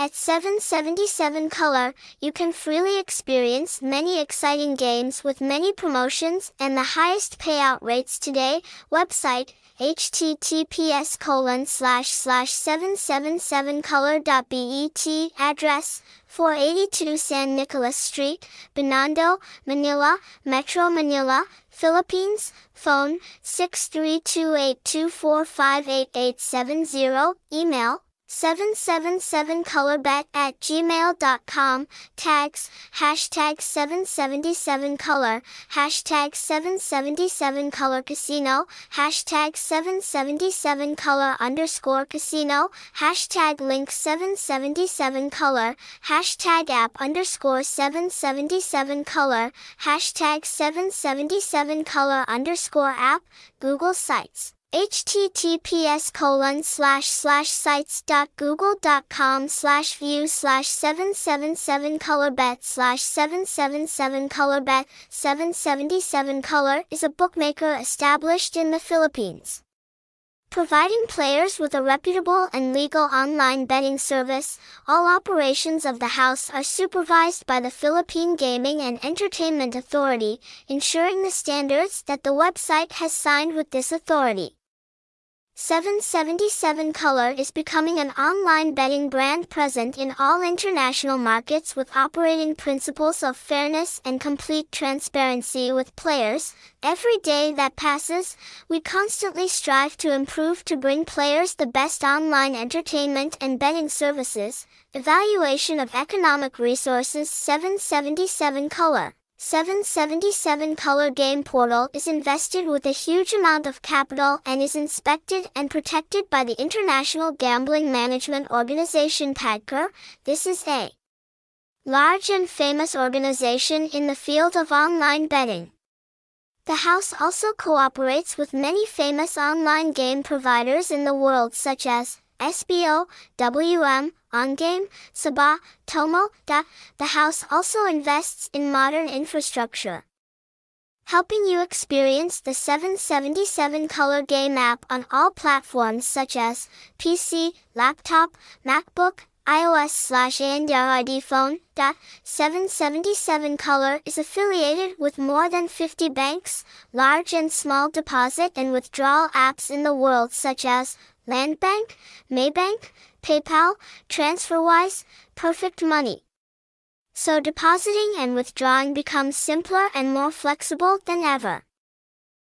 At 777 Color, you can freely experience many exciting games with many promotions and the highest payout rates today. Website, https://777color.bet. Address, 482 San Nicolas Street, Binondo, Manila, Metro Manila, Philippines. Phone, 63282458870. Email, 777colorbet@gmail.com. Tags, #777color, #777colorcasino, #777color_casino, #link777color, #app_777color, #777color_app. Google Sites, https://sites.google.com/view/777colorbet/777colorbet. 777 Color is a bookmaker established in the Philippines, providing players with a reputable and legal online betting service. All operations of the house are supervised by the Philippine Gaming and Entertainment Authority, ensuring the standards that the website has signed with this authority. 777 Color is becoming an online betting brand present in all international markets with operating principles of fairness and complete transparency with players. Every day that passes, we constantly strive to improve to bring players the best online entertainment and betting services. Evaluation of economic resources. 777 Color. 777 Color Game Portal is invested with a huge amount of capital and is inspected and protected by the International Gambling Management Organization (PAGCOR). This is a large and famous organization in the field of online betting. The house also cooperates with many famous online game providers in the world such as SBOWM, OnGame, Sabah, Tomo. The house also invests in modern infrastructure, helping you experience the 777 Color game app on all platforms such as PC, laptop, Macbook, iOS/ANDROID phone. 777 Color is affiliated with more than 50 banks, large and small deposit and withdrawal apps in the world such as LandBank, Maybank, PayPal, TransferWise, Perfect Money. So depositing and withdrawing becomes simpler and more flexible than ever.